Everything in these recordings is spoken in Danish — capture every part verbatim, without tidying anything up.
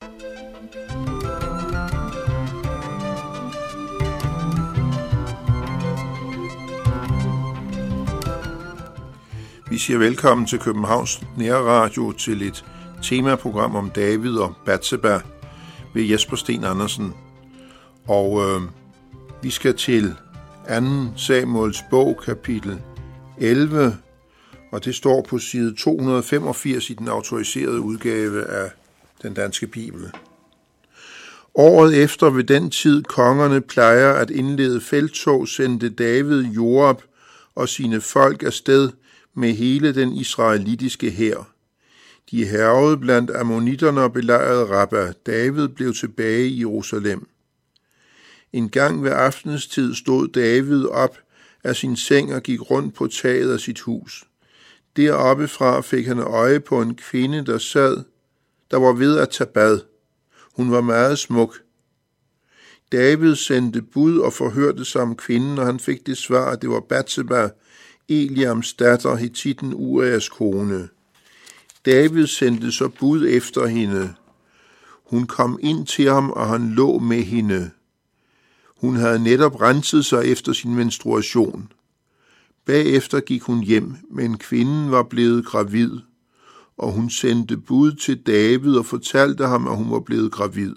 Vi siger velkommen til Københavns Nærradio til et temaprogram om David og Batseba ved Jesper Steen Andersen. Og øh, vi skal til anden Samuels bog, kapitel elleve, og det står på side to hundrede femogfirs i den autoriserede udgave af den danske Bibel. Året efter ved den tid kongerne plejer at indlede felttog, sendte David Joab og sine folk afsted med hele den israelitiske hær. De hærgede blandt ammonitterne og belejrede Rabba. David blev tilbage i Jerusalem. En gang ved aftenstid stod David op af sin seng og gik rundt på taget af sit hus. Deroppefra fik han øje på en kvinde, der sad, der var ved at tage bad. Hun var meget smuk. David sendte bud og forhørte sig om kvinden, og han fik det svar, at det var Batseba, Eliams datter, Hittitten Urias kone. David sendte så bud efter hende. Hun kom ind til ham, og han lå med hende. Hun havde netop renset sig efter sin menstruation. Bagefter gik hun hjem, men kvinden var blevet gravid, og hun sendte bud til David og fortalte ham, at hun var blevet gravid.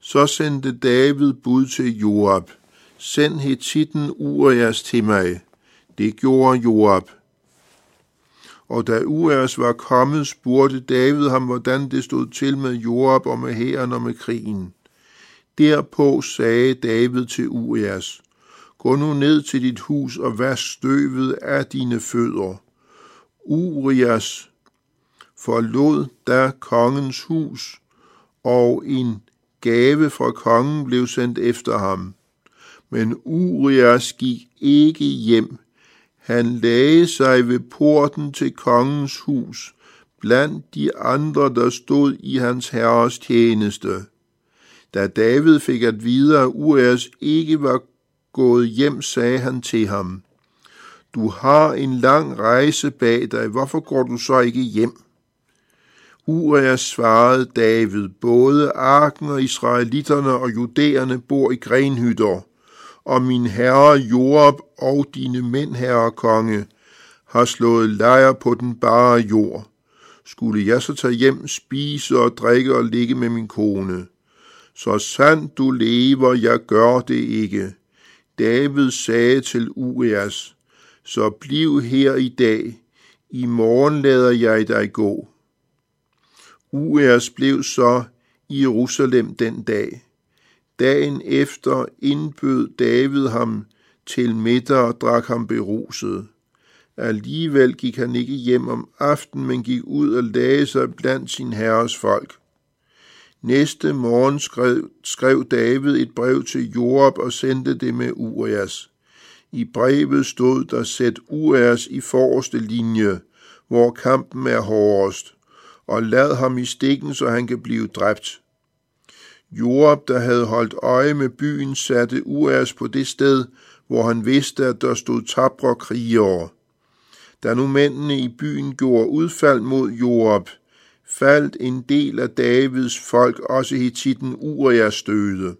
Så sendte David bud til Joab: Send Hittitten Urias til mig. Det gjorde Joab. Og da Urias var kommet, spurgte David ham, hvordan det stod til med Joab og med hæren og med krigen. Derpå sagde David til Urias: Gå nu ned til dit hus og vask støvet af dine fødder. Urias forlod da kongens hus, og en gave fra kongen blev sendt efter ham. Men Urias gik ikke hjem. Han lagde sig ved porten til kongens hus, blandt de andre, der stod i hans herres tjeneste. Da David fik at vide, at Urias ikke var gået hjem, sagde han til ham: Du har en lang rejse bag dig, hvorfor går du så ikke hjem? Urias svarede David: Både arken og israelitterne og judæerne bor i grenhytter, og min herre Joab og dine mænd, herre konge, har slået lejr på den bare jord. Skulle jeg så tage hjem, spise og drikke og ligge med min kone? Så sandt du lever, jeg gør det ikke. David sagde til Urias: Så bliv her i dag, i morgen lader jeg dig gå. Urias blev så i Jerusalem den dag. Dagen efter indbød David ham til middag og drak ham beruset. Alligevel gik han ikke hjem om aftenen, men gik ud og lagde sig blandt sin herres folk. Næste morgen skrev, skrev David et brev til Joab og sendte det med Urias. I brevet stod der: Sæt Urias i forreste linje, hvor kampen er hårdest, og lad ham i stikken, så han kan blive dræbt. Joab, der havde holdt øje med byen, satte Urias på det sted, hvor han vidste, at der stod tapre krigere. Da nu mændene i byen gjorde udfald mod Joab, faldt en del af Davids folk også Hittitten Urias døde.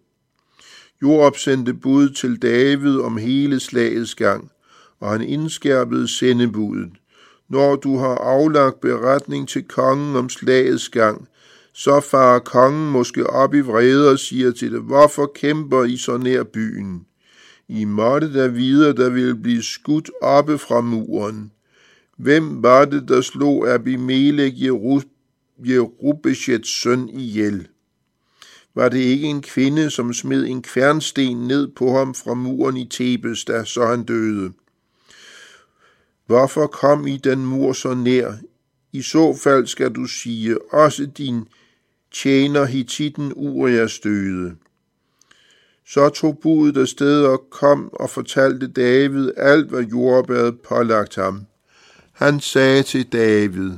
Joab sendte bud til David om hele slagets gang, og han indskærpede sendebuden: Når du har aflagt beretning til kongen om slagets gang, så farer kongen måske op i vrede og siger til dig: Hvorfor kæmper I så nær byen? I måtte da vide, der ville blive skudt oppe fra muren. Hvem var det, der slog Abimelech, Jerubbeshets søn, ihjel? Var det ikke en kvinde, som smed en kværnsten ned på ham fra muren i Thebes, da så han døde? Hvorfor kom I den mur så nær? I så fald skal du sige: Også din tjener Hittitten Urias døde. Så tog budet afsted og kom og fortalte David alt, hvad Joab havde pålagt ham. Han sagde til David: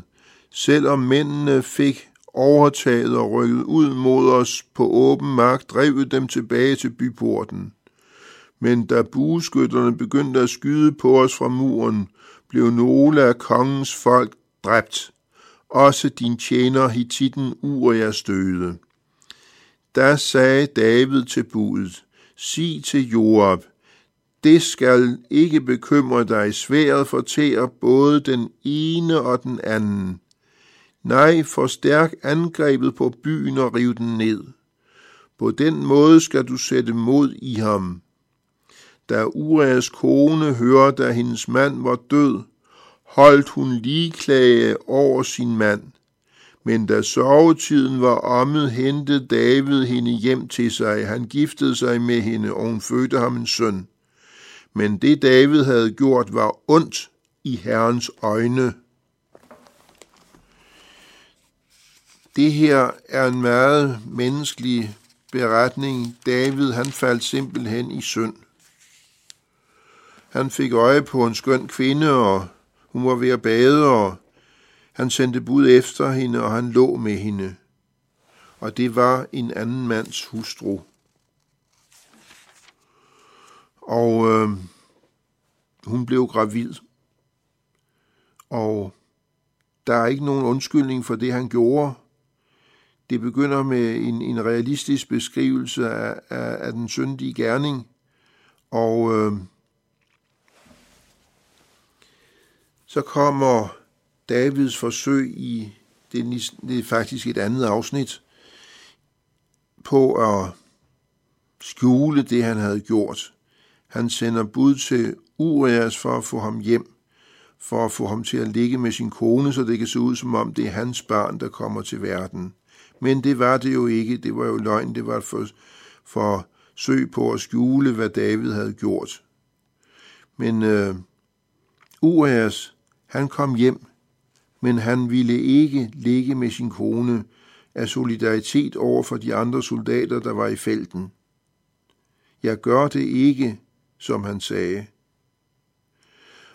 Selvom mændene fik overtaget og rykket ud mod os på åben mark, drev dem tilbage til byporten. Men da bueskytterne begyndte at skyde på os fra muren, blev nogle af kongens folk dræbt, også din tjener Hittitten Urias døde. Da sagde David til budet, sig til Joab, det skal ikke bekymre dig, sværet fortærer både den ene og den anden. Nej, forstærk angrebet på byen og riv den ned. På den måde skal du sætte mod i ham. Da Urias kone hørte, at hendes mand var død, holdt hun ligeklage over sin mand. Men da sørgetiden var omme, hentede David hende hjem til sig. Han giftede sig med hende, og hun fødte ham en søn. Men det David havde gjort var ondt i Herrens øjne. Det her er en meget menneskelig beretning. David, han faldt simpelthen i synd. Han fik øje på en skøn kvinde, og hun var ved at bade, og han sendte bud efter hende, og han lå med hende. Og det var en anden mands hustru. Og øh, hun blev gravid. Og der er ikke nogen undskyldning for det, han gjorde. Det begynder med en, en realistisk beskrivelse af, af, af den syndige gerning. Og øh, så kommer Davids forsøg i, det er faktisk et andet afsnit, på at skjule det, han havde gjort. Han sender bud til Urias for at få ham hjem, for at få ham til at ligge med sin kone, så det kan se ud, som om det er hans barn, der kommer til verden. Men det var det jo ikke, det var jo løgn, det var et forsøg på at skjule, hvad David havde gjort. Men øh, Urias, han kom hjem, men han ville ikke ligge med sin kone af solidaritet over for de andre soldater, der var i felten. Jeg gør det ikke, som han sagde.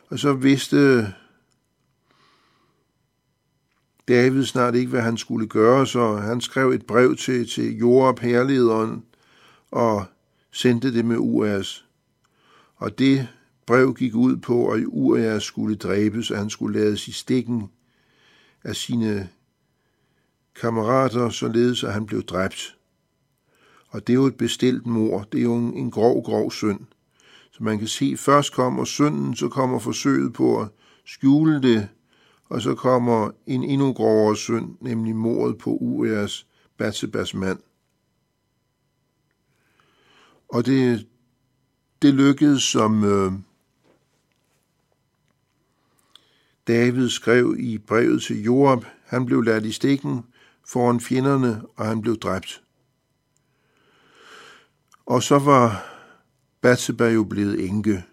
Og så vidste David snart ikke, hvad han skulle gøre, så han skrev et brev til, til Joab, hærlederen, og sendte det med Urias. Og det brev gik ud på, at Urias skulle dræbes, og han skulle lades i stikken af sine kammerater, således at han blev dræbt. Og det er jo et bestilt mord, det er jo en, en grov, grov synd. Så man kan se, først kommer synden, så kommer forsøget på at skjule det, og så kommer en endnu grovere synd, nemlig mordet på Urias, Batsebas mand. Og det, det lykkedes, som øh, David skrev i brevet til Joab. Han blev ladt i stikken foran fjenderne, og han blev dræbt. Og så var Batseba jo blevet enke.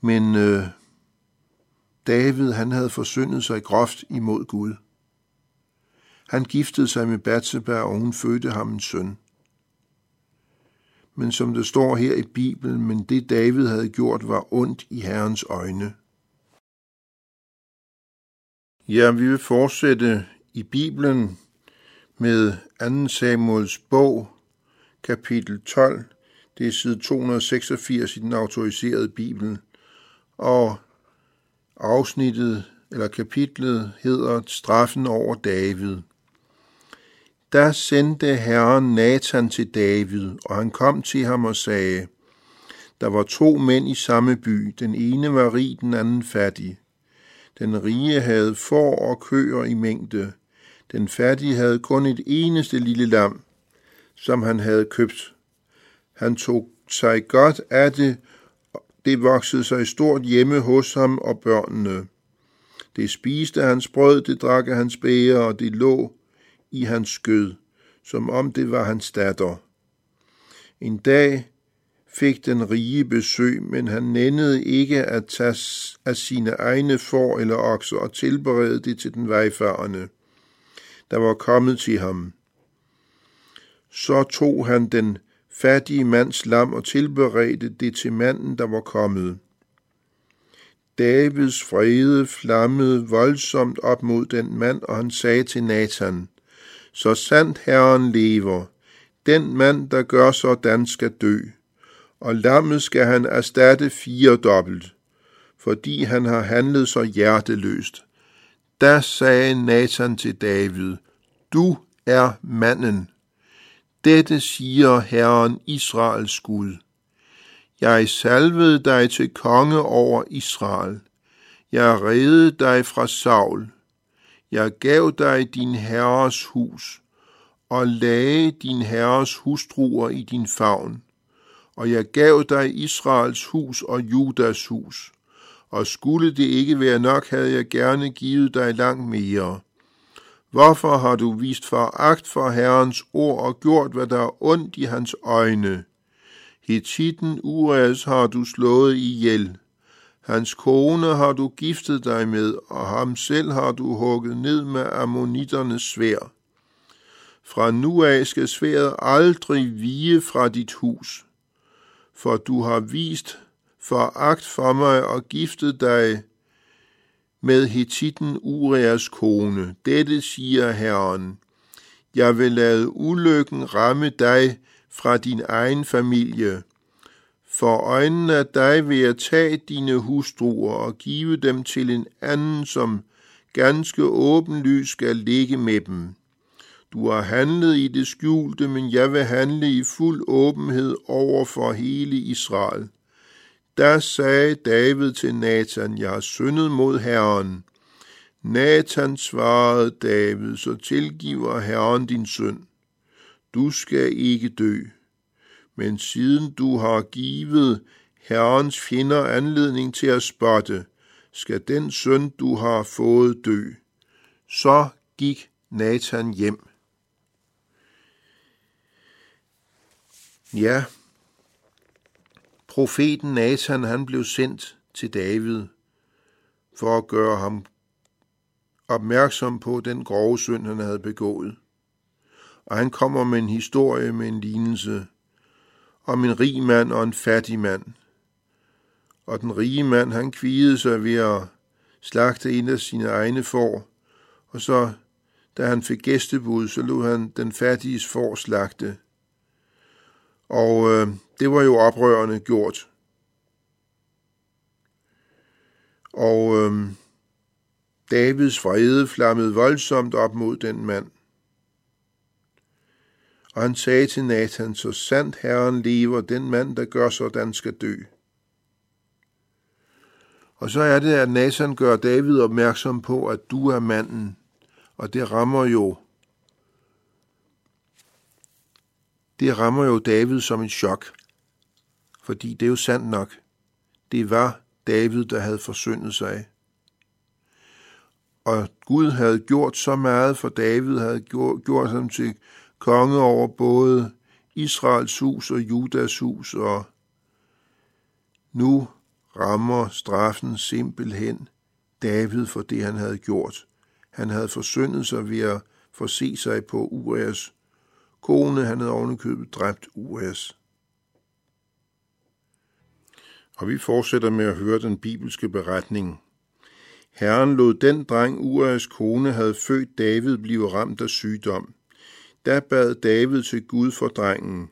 Men øh, David, han havde forsyndet sig groft imod Gud. Han giftede sig med Batseba, og hun fødte ham en søn. Men som det står her i Bibelen, men det David havde gjort var ondt i Herrens øjne. Ja, vi vil fortsætte i Bibelen med anden Samuels bog, kapitel tolv, det er side to hundrede seksogfirs i den autoriserede Bibel, og afsnittet eller kapitlet hedder Straffen over David. Der sendte Herren Nathan til David, og han kom til ham og sagde, der var to mænd i samme by, den ene var rig, den anden fattig. Den rige havde får og køer i mængde, den fattige havde kun et eneste lille lam, som han havde købt. Han tog sig godt af det, det voksede sig stort hjemme hos ham og børnene. Det spiste hans brød, det drak af hans bæger, og det lå i hans skød, som om det var hans datter. En dag fik den rige besøg, men han nændede ikke at tage af sine egne får eller okser og tilberede det til den vejfarende, der var kommet til ham. Så tog han den fattige mands lam og tilberedte det til manden, der var kommet. Davids vrede flammede voldsomt op mod den mand, og han sagde til Nathan, så sandt Herren lever, den mand, der gør sådan, skal dø, og lammet skal han erstatte firedobbelt, fordi han har handlet så hjerteløst. Da sagde Nathan til David, du er manden. Dette siger Herren Israels Gud. Jeg salvede dig til konge over Israel. Jeg reddede dig fra Saul. Jeg gav dig din herres hus, og lagde din herres hustruer i din favn. Og jeg gav dig Israels hus og Judas hus. Og skulle det ikke være nok, havde jeg gerne givet dig langt mere. Hvorfor har du vist foragt for Herrens ord og gjort, hvad der er ondt i hans øjne? Hittitten Urias har du slået ihjel. Hans kone har du giftet dig med, og ham selv har du hugget ned med ammonitternes sværd. Fra nu af skal sværdet aldrig vige fra dit hus, for du har vist foragt for mig og giftet dig med Hittitten Urias kone. Dette siger Herren. Jeg vil lade ulykken ramme dig fra din egen familie. For øjnene af dig vil jeg tage dine hustruer og give dem til en anden, som ganske åbenlyst skal ligge med dem. Du har handlet i det skjulte, men jeg vil handle i fuld åbenhed over for hele Israel. Da sagde David til Nathan, jeg har syndet mod Herren. Nathan svarede David, så tilgiver Herren din synd. Du skal ikke dø. Men siden du har givet Herrens fjender anledning til at spotte, skal den synd, du har fået, dø. Så gik Nathan hjem. Ja, profeten Nathan, han blev sendt til David for at gøre ham opmærksom på den grove synd, han havde begået. Og han kommer med en historie, med en lignelse om en rig mand og en fattig mand. Og den rige mand, han kvidede sig ved at slagte en af sine egne får, og så, da han fik gæstebud, så lod han den fattiges får slagte. Og øh, det var jo oprørende gjort. Og øh, Davids vrede flammede voldsomt op mod den mand. Og han sagde til Nathan, så sandt Herren lever, den mand, der gør sådan, skal dø. Og så er det, at Nathan gør David opmærksom på, at du er manden, og det rammer jo, det rammer jo David som et chok, fordi det er jo sandt nok. Det var David, der havde forsyndet sig. Og Gud havde gjort så meget for David, havde gjort, gjort ham til konge over både Israels hus og Judas hus, og nu rammer straffen simpelthen David for det, han havde gjort. Han havde forsyndet sig ved at forse sig på Urias kone. Han havde ovenikøbet dræbt Urias. Og vi fortsætter med at høre den bibelske beretning. Herren lod den dreng, Urias kone havde født David, blive ramt af sygdom. Da bad David til Gud for drengen.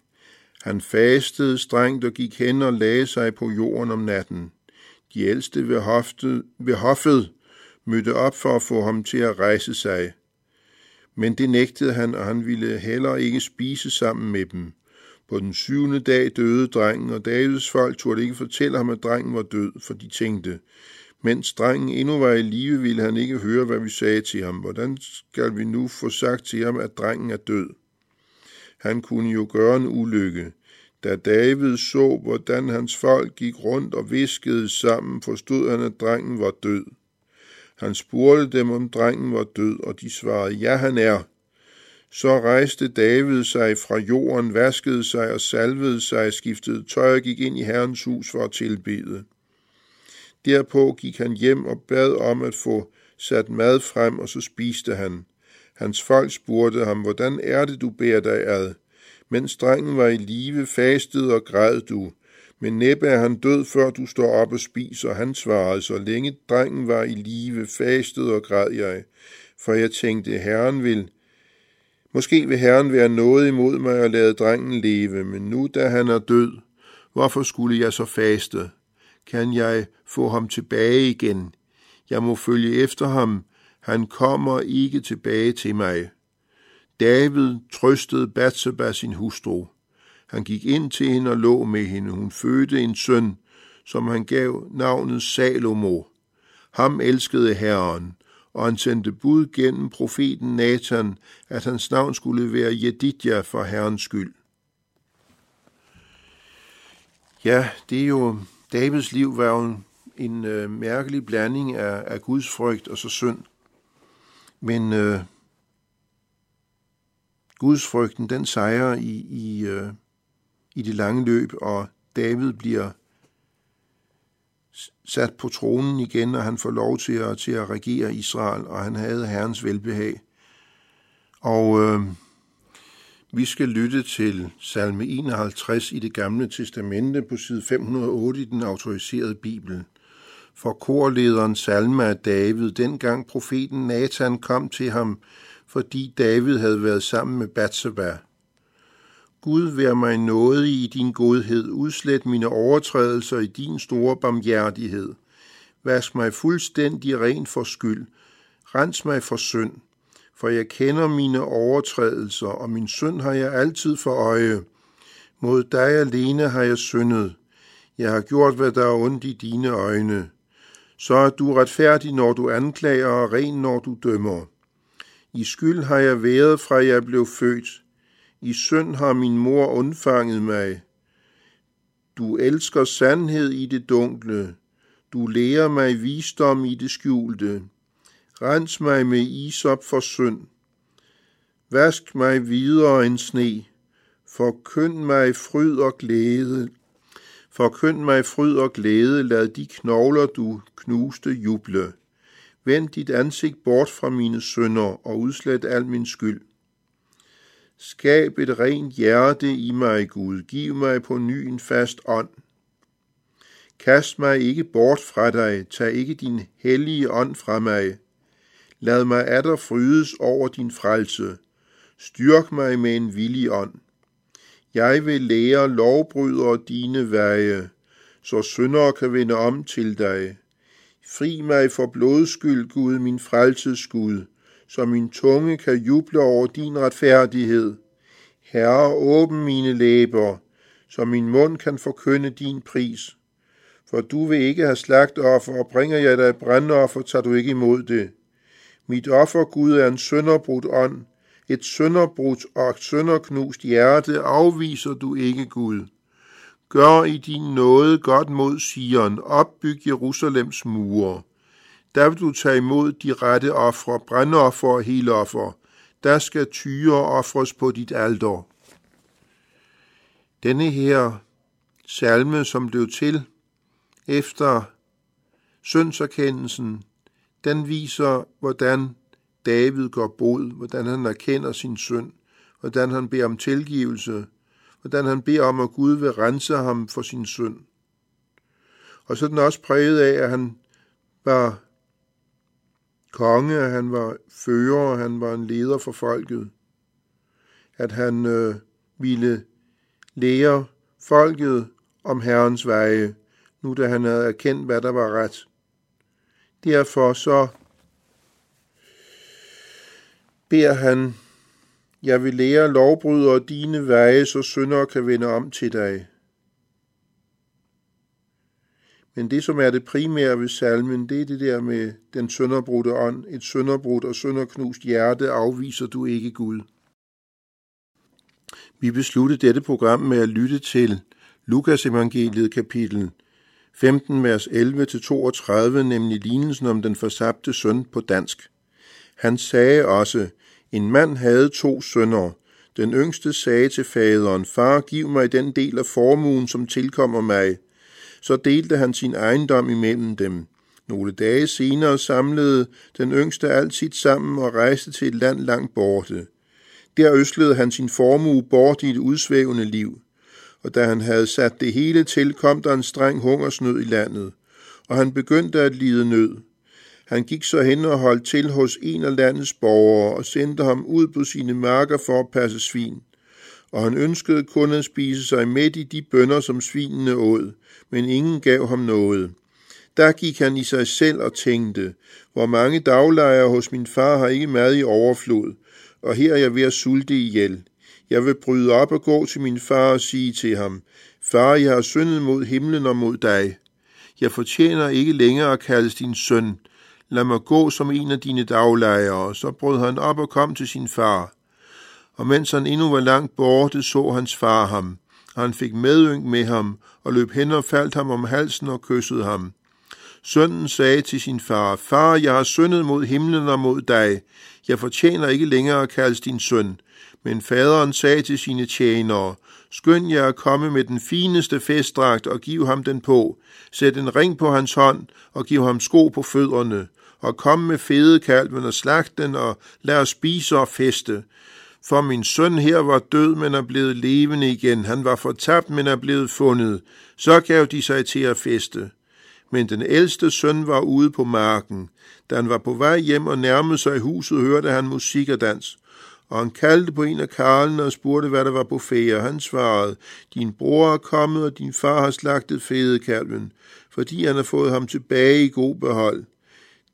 Han fastede strengt og gik hen og lagde sig på jorden om natten. De ældste ved, hoftet, ved hoffet mødte op for at få ham til at rejse sig. Men det nægtede han, og han ville heller ikke spise sammen med dem. På den syvende dag døde drengen, og Davids folk turde ikke fortælle ham, at drengen var død, for de tænkte, mens drengen endnu var i live, ville han ikke høre, hvad vi sagde til ham. Hvordan skal vi nu få sagt til ham, at drengen er død? Han kunne jo gøre en ulykke. Da David så, hvordan hans folk gik rundt og hviskede sammen, forstod han, at drengen var død. Han spurgte dem, om drengen var død, og de svarede, ja, han er. Så rejste David sig fra jorden, vaskede sig og salvede sig, skiftede tøj og gik ind i Herrens hus for at tilbede. Derpå gik han hjem og bad om at få sat mad frem, og så spiste han. Hans folk spurgte ham, hvordan er det, du bærer dig ad? Mens drengen var i live, fastede og græd du. Men næppe er han død, før du står op og spiser. Han svarede, så længe drengen var i live, fastede og græd jeg. For jeg tænkte, Herren vil... Måske vil Herren være noget imod mig og lade drengen leve, men nu da han er død, hvorfor skulle jeg så faste? Kan jeg få ham tilbage igen? Jeg må følge efter ham. han kommer ikke tilbage til mig. David trøstede Batseba sin hustru. Han gik ind til hende og lå med hende. Hun fødte en søn, som han gav navnet Salomo. Ham elskede Herren, og han sendte bud gennem profeten Nathan, at hans navn skulle være Jedidja for Herrens skyld. Ja, det er jo, Davids liv var jo en øh, mærkelig blanding af, af Guds frygt og så synd. Men øh, Guds frygten, den sejrer i, i, øh, i det lange løb, og David bliver sat på tronen igen, og han får lov til at, til at regere Israel, og han havde Herrens velbehag. Og øh, vi skal lytte til salme enoghalvtreds i det gamle testamente på side fem hundrede og otte i den autoriserede bibel. For korlederen salme af David, dengang profeten Nathan kom til ham, fordi David havde været sammen med Batseba. Gud, vær mig nådig i din godhed, udslet mine overtrædelser i din store barmhjertighed. Vask mig fuldstændig ren for skyld, rens mig for synd, for jeg kender mine overtrædelser, og min synd har jeg altid for øje. Mod dig alene har jeg syndet. Jeg har gjort, hvad der er ondt i dine øjne. Så er du retfærdig, når du anklager, og ren, når du dømmer. I skyld har jeg været, fra jeg blev født. I synd har min mor undfanget mig. Du elsker sandhed i det dunkle. Du lærer mig visdom i det skjulte. Rens mig med isop for synd. Vask mig videre end sne. Forkynd mig fryd og glæde. Forkynd mig fryd og glæde. Lad de knogler, du knuste, juble. Vend dit ansigt bort fra mine synder og udslet al min skyld. Skab et rent hjerte i mig, Gud. Giv mig på ny en fast ånd. Kast mig ikke bort fra dig. Tag ikke din hellige ånd fra mig. Lad mig atter frydes over din frelse. Styrk mig med en villig ånd. Jeg vil lære lovbrydere dine veje, så syndere kan vende om til dig. Fri mig for blodskyld, Gud, min frelses Gud, så min tunge kan juble over din retfærdighed. Herre, åbn mine læber, så min mund kan forkynde din pris. For du vil ikke have slagtoffer, og bringer jeg dig brandoffer, tager du ikke imod det. Mit offer, Gud, er en sønderbrudt ånd, et sønderbrudt og et sønderknust hjerte, afviser du ikke, Gud. Gør i din nåde godt mod Sion, opbyg Jerusalems mure. Der vil du tage imod de rette ofre, brandoffer og heloffer. Der skal tyre ofres på dit alter. Denne her salme, som blev til efter syndserkendelsen, den viser, hvordan David går bod, hvordan han erkender sin synd, hvordan han beder om tilgivelse, hvordan han beder om, at Gud vil rense ham for sin synd. Og så er den også præget af, at han var konge, at han var fører, og han var en leder for folket. At han øh, ville lære folket om Herrens veje, nu da han havde erkendt, hvad der var ret. Derfor så beder han, jeg vil lære lovbrydere dine veje, så syndere kan vende om til dig. Men det, som er det primære ved salmen, det er det der med den sønderbrudte ånd. Et sønderbrudt og sønderknust hjerte afviser du ikke, Gud. Vi besluttede dette program med at lytte til Lukas evangeliet kapitel femten, vers elleve til toogtredive, nemlig lignelsen om den forsabte søn på dansk. Han sagde også, en mand havde to sønner. Den yngste sagde til faderen, far, giv mig den del af formuen, som tilkommer mig. Så delte han sin ejendom imellem dem. Nogle dage senere samlede den yngste alt sit sammen og rejste til et land langt borte. Der øslede han sin formue bort i et udsvævende liv. Og da han havde sat det hele til, kom der en streng hungersnød i landet, og han begyndte at lide nød. Han gik så hen og holdt til hos en af landets borgere og sendte ham ud på sine marker for at passe svin. Og han ønskede kun at spise sig midt i de bønner, som svinene åd, men ingen gav ham noget. Der gik han i sig selv og tænkte, hvor mange daglejere hos min far har ikke mad i overflod, og her er jeg ved at sulte ihjel. Jeg vil bryde op og gå til min far og sige til ham, far, jeg har syndet mod himlen og mod dig. Jeg fortjener ikke længere at kaldes din søn. Lad mig gå som en af dine daglejere. Så brød han op og kom til sin far. Og mens han endnu var langt borte, så hans far ham. Han fik medynk med ham, og løb hen og faldt ham om halsen og kyssede ham. Sønnen sagde til sin far, far, jeg har syndet mod himlen og mod dig. Jeg fortjener ikke længere at kaldes din søn. Men faderen sagde til sine tjenere, skynd jer at komme med den fineste festdragt og giv ham den på. Sæt en ring på hans hånd og giv ham sko på fødderne. Og kom med fedekalven og slagt den og lad os spise og feste. For min søn her var død, men er blevet levende igen. Han var fortabt, men er blevet fundet. Så gav de sig til at feste. Men den ældste søn var ude på marken. Da han var på vej hjem og nærmede sig i huset, hørte han musik og dans. Og han kaldte på en af karlene og spurgte, hvad der var på fære, og han svarede, din bror er kommet, og din far har slagtet fedekalven, fordi han har fået ham tilbage i god behold.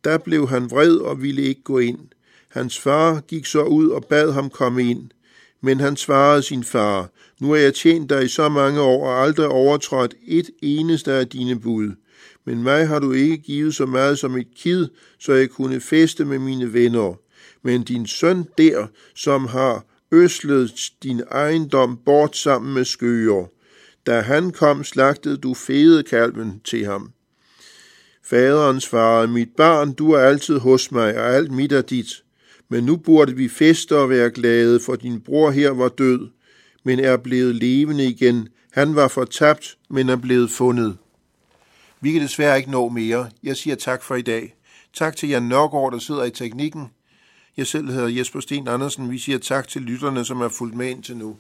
Der blev han vred og ville ikke gå ind. Hans far gik så ud og bad ham komme ind, men han svarede sin far, nu har jeg tjent dig i så mange år og aldrig overtrådt et eneste af dine bud, men mig har du ikke givet så meget som et kid, så jeg kunne feste med mine venner. Men din søn der, som har øslet din ejendom bort sammen med skøger. Da han kom, slagtede du fedekalven til ham. Faderen svarede, mit barn, du er altid hos mig, og alt mit er dit. Men nu burde vi feste og være glade, for din bror her var død, men er blevet levende igen. Han var fortabt, men er blevet fundet. Vi kan desværre ikke nå mere. Jeg siger tak for i dag. Tak til Jan Nørgaard, der sidder i teknikken. Jeg selv hedder Jesper Sten Andersen. Vi siger tak til lytterne, som er fulgt med indtil nu.